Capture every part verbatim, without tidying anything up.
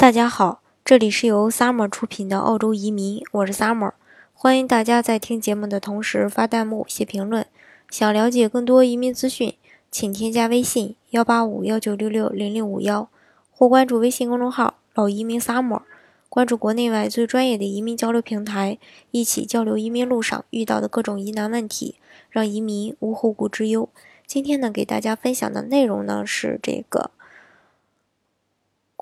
大家好，这里是由 Summer 出品的澳洲移民，我是 Summer， 欢迎大家在听节目的同时发弹幕、写评论。想了解更多移民资讯，请添加微信一八五一九六六零零五一或关注微信公众号“老移民 Summer”， 关注国内外最专业的移民交流平台，一起交流移民路上遇到的各种疑难问题，让移民无后顾之忧。今天呢，给大家分享的内容呢是这个。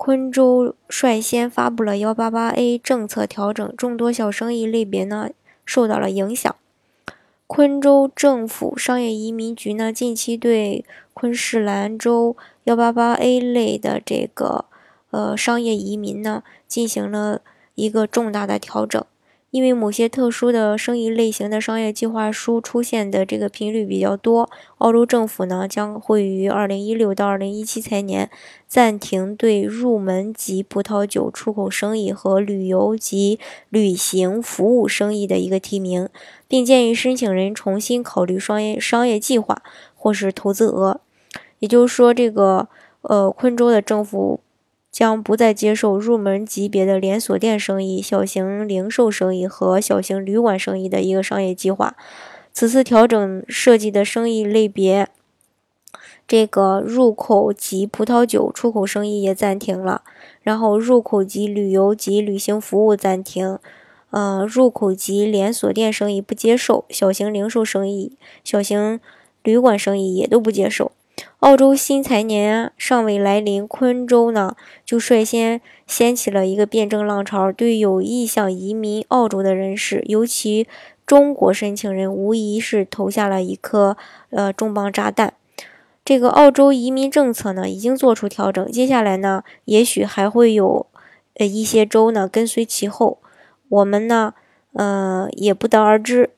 昆州率先发布了 一八八A 政策调整，众多小生意类别呢受到了影响。昆州政府商业移民局呢近期对昆士兰州 一八八A 类的这个呃商业移民呢进行了一个重大的调整，因为某些特殊的生意类型的商业计划书出现的这个频率比较多，澳洲政府呢将会于二零一六到二零一七财年暂停对入门级葡萄酒出口生意和旅游及旅行服务生意的一个提名，并建议申请人重新考虑商业商业计划或是投资额。也就是说，这个呃昆州的政府将不再接受入门级别的连锁店生意、小型零售生意和小型旅馆生意的一个商业计划。此次调整设计的生意类别，这个入口及葡萄酒出口生意也暂停了，然后入口及旅游及旅行服务暂停，呃，入口及连锁店生意不接受，小型零售生意、小型旅馆生意也都不接受。澳洲新财年尚未来临，昆州呢就率先掀起了一个辩证浪潮，对有意向移民澳洲的人士，尤其中国申请人，无疑是投下了一颗呃重磅炸弹。这个澳洲移民政策呢已经做出调整，接下来呢也许还会有呃一些州呢跟随其后，我们呢呃也不得而知。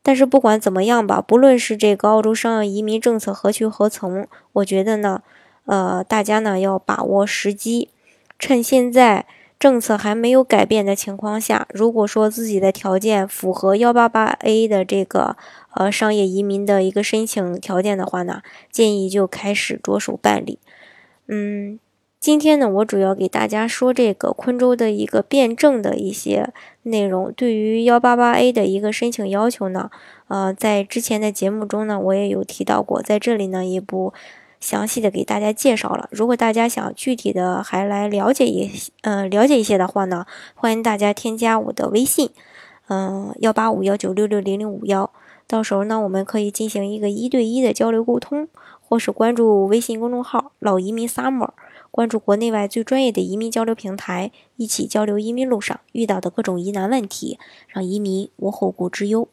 但是不管怎么样吧，不论是这个澳洲商业移民政策何去何从，我觉得呢，呃，大家呢要把握时机，趁现在政策还没有改变的情况下，如果说自己的条件符合 一八八A 的这个呃商业移民的一个申请条件的话呢，建议就开始着手办理。嗯，今天呢，我主要给大家说这个昆州的一个辩证的一些内容。对于 一八八A 的一个申请要求呢，呃，在之前的节目中呢，我也有提到过，在这里呢也不详细的给大家介绍了。如果大家想具体的还来了解一呃了解一些的话呢，欢迎大家添加我的微信，嗯、呃，一八五一九六六零零五一，到时候呢我们可以进行一个一对一的交流沟通，或是关注微信公众号“老移民 Summer”。关注国内外最专业的移民交流平台，一起交流移民路上遇到的各种疑难问题，让移民无后顾之忧。